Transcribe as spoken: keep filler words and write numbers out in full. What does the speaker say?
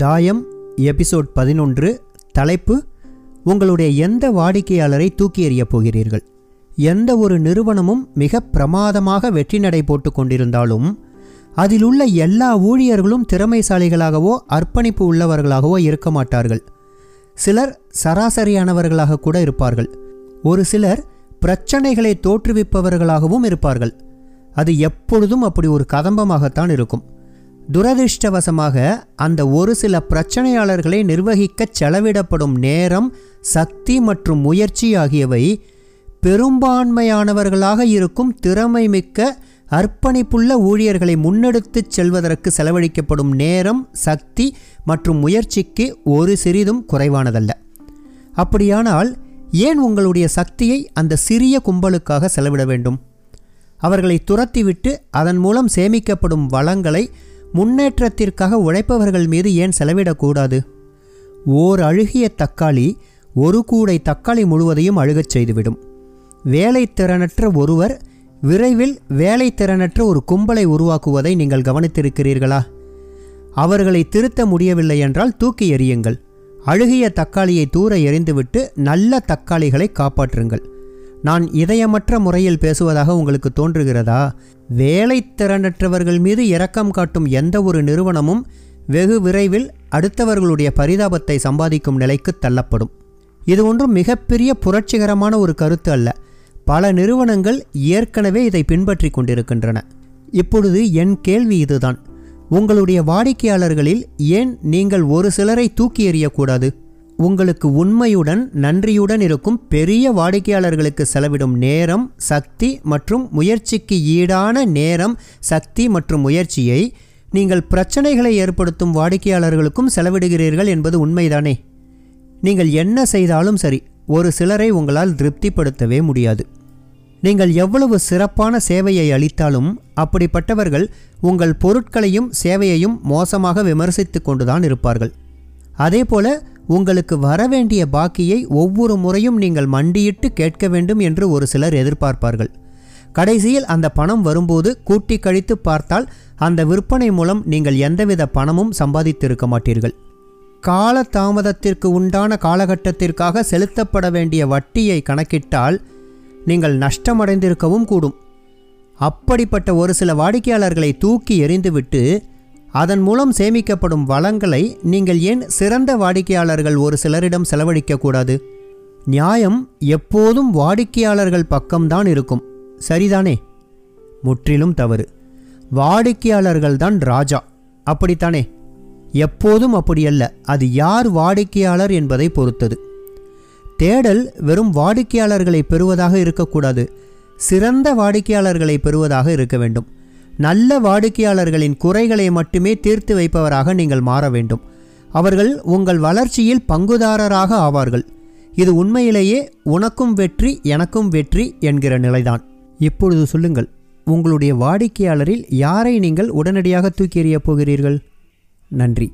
தாயம் எபிசோட் பதினொன்று. தலைப்பு: உங்களுடைய எந்த வாடிக்கையாளரை தூக்கி எறிய போகிறீர்கள்? எந்த ஒரு நிறுவனமும் மிக பிரமாதமாக வெற்றி நடை போட்டு கொண்டிருந்தாலும் அதில் உள்ள எல்லா ஊழியர்களும் திறமைசாலிகளாகவோ அர்ப்பணிப்பு உள்ளவர்களாகவோ இருக்க மாட்டார்கள். சிலர் சராசரியானவர்களாக கூட இருப்பார்கள். ஒரு சிலர் பிரச்சனைகளை தோற்றுவிப்பவர்களாகவும் இருப்பார்கள். அது எப்பொழுதும் அப்படி ஒரு கதம்பமாகத்தான் இருக்கும். துரதிருஷ்டவசமாக அந்த ஒரு சில பிரச்சனையாளர்களை நிர்வகிக்க செலவிடப்படும் நேரம், சக்தி மற்றும் முயற்சி ஆகியவை பெரும்பான்மையானவர்களாக இருக்கும் திறமை மிக்க அர்ப்பணிப்புள்ள ஊழியர்களை முன்னெடுத்துச் செல்வதற்கு செலவழிக்கப்படும் நேரம், சக்தி மற்றும் முயற்சிக்கு ஒரு சிறிதும் குறைவானதல்ல. அப்படியானால் ஏன் உங்களுடைய சக்தியை அந்த சிறிய கும்பலுக்காக செலவிட வேண்டும்? அவர்களை துரத்திவிட்டு அதன் மூலம் சேமிக்கப்படும் வளங்களை முன்னேற்றத்திற்காக உழைப்பவர்கள் மீது ஏன் செலவிடக்கூடாது? ஓர் அழுகிய தக்காளி ஒரு கூடை தக்காளி முழுவதையும் அழுகச் செய்துவிடும். வேலை திறனற்ற ஒருவர் விரைவில் வேலை திறனற்ற ஒரு கும்பலை உருவாக்குவதை நீங்கள் கவனித்திருக்கிறீர்களா? அவர்களை திருத்த முடியவில்லை என்றால் தூக்கி எறியுங்கள். அழுகிய தக்காளியை தூர எறிந்துவிட்டு நல்ல தக்காளிகளை காப்பாற்றுங்கள். நான் இதயமற்ற முறையில் பேசுவதாக உங்களுக்கு தோன்றுகிறதா? வேலை திறனற்றவர்கள் மீது இரக்கம் காட்டும் எந்த ஒரு நிறுவனமும் வெகு விரைவில் அடுத்தவர்களுடைய பரிதாபத்தை சம்பாதிக்கும் நிலைக்கு தள்ளப்படும். இது ஒன்றும் மிகப்பெரிய புரட்சிகரமான ஒரு கருத்து அல்ல. பல நிறுவனங்கள் ஏற்கனவே இதை பின்பற்றி கொண்டிருக்கின்றன. இப்பொழுது என் கேள்வி இதுதான்: உங்களுடைய வாடிக்கையாளர்களில் ஏன் நீங்கள் ஒரு சிலரை தூக்கி எறியக்கூடாது? உங்களுக்கு உண்மையுடன் நன்றியுடன் இருக்கும் பெரிய வாடிக்கையாளர்களுக்கு செலவிடும் நேரம், சக்தி மற்றும் முயற்சிக்கு ஈடான நேரம், சக்தி மற்றும் முயற்சியை நீங்கள் பிரச்சனைகளை ஏற்படுத்தும் வாடிக்கையாளர்களுக்கும் செலவிடுகிறீர்கள் என்பது உண்மைதானே? நீங்கள் என்ன செய்தாலும் சரி, ஒரு சிலரை உங்களால் திருப்திப்படுத்தவே முடியாது. நீங்கள் எவ்வளவு சிறப்பான சேவையை அளித்தாலும் அப்படிப்பட்டவர்கள் உங்கள் பொருட்களையும் சேவையையும் மோசமாக விமர்சித்து கொண்டுதான் இருப்பார்கள். அதேபோல உங்களுக்கு வரவேண்டிய பாக்கியை ஒவ்வொரு முறையும் நீங்கள் மண்டியிட்டு கேட்க வேண்டும் என்று ஒரு சிலர் எதிர்பார்ப்பார்கள். கடைசியில் அந்த பணம் வரும்போது கூட்டி கழித்து பார்த்தால் அந்த விற்பனை மூலம் நீங்கள் எந்தவித பணமும் சம்பாதித்திருக்க மாட்டீர்கள். கால தாமதத்திற்கு உண்டான காலகட்டத்திற்காக செலுத்தப்பட வேண்டிய வட்டியை கணக்கிட்டால் நீங்கள் நஷ்டமடைந்திருக்கவும் கூடும். அப்படிப்பட்ட ஒரு சில வாடிக்கையாளர்களை தூக்கி எறிந்துவிட்டு அதன் மூலம் சேமிக்கப்படும் வளங்களை நீங்கள் ஏன் சிறந்த வாடிக்கையாளர்கள் ஒரு சிலரிடம் செலவழிக்கக்கூடாது? நியாயம் எப்போதும் வாடிக்கையாளர்கள் பக்கம்தான் இருக்கும், சரிதானே? முற்றிலும் தவறு. வாடிக்கையாளர்கள்தான் ராஜா, அப்படித்தானே? எப்போதும் அப்படியல்ல. அது யார் வாடிக்கையாளர் என்பதை பொறுத்தது. தேடல் வெறும் வாடிக்கையாளர்களை பெறுவதாக இருக்கக்கூடாது, சிறந்த வாடிக்கையாளர்களை பெறுவதாக இருக்க வேண்டும். நல்ல வாடிக்கையாளர்களின் குறைகளை மட்டுமே தீர்த்து வைப்பவராக நீங்கள் மாற வேண்டும். அவர்கள் உங்கள் வளர்ச்சியில் பங்குதாரராக ஆவார்கள். இது உண்மையிலேயே உனக்கும் வெற்றி எனக்கும் வெற்றி என்கிற நிலைதான். இப்பொழுது சொல்லுங்கள், உங்களுடைய வாடிக்கையாளரில் யாரை நீங்கள் உடனடியாக தூக்கி எறிய போகிறீர்கள்? நன்றி.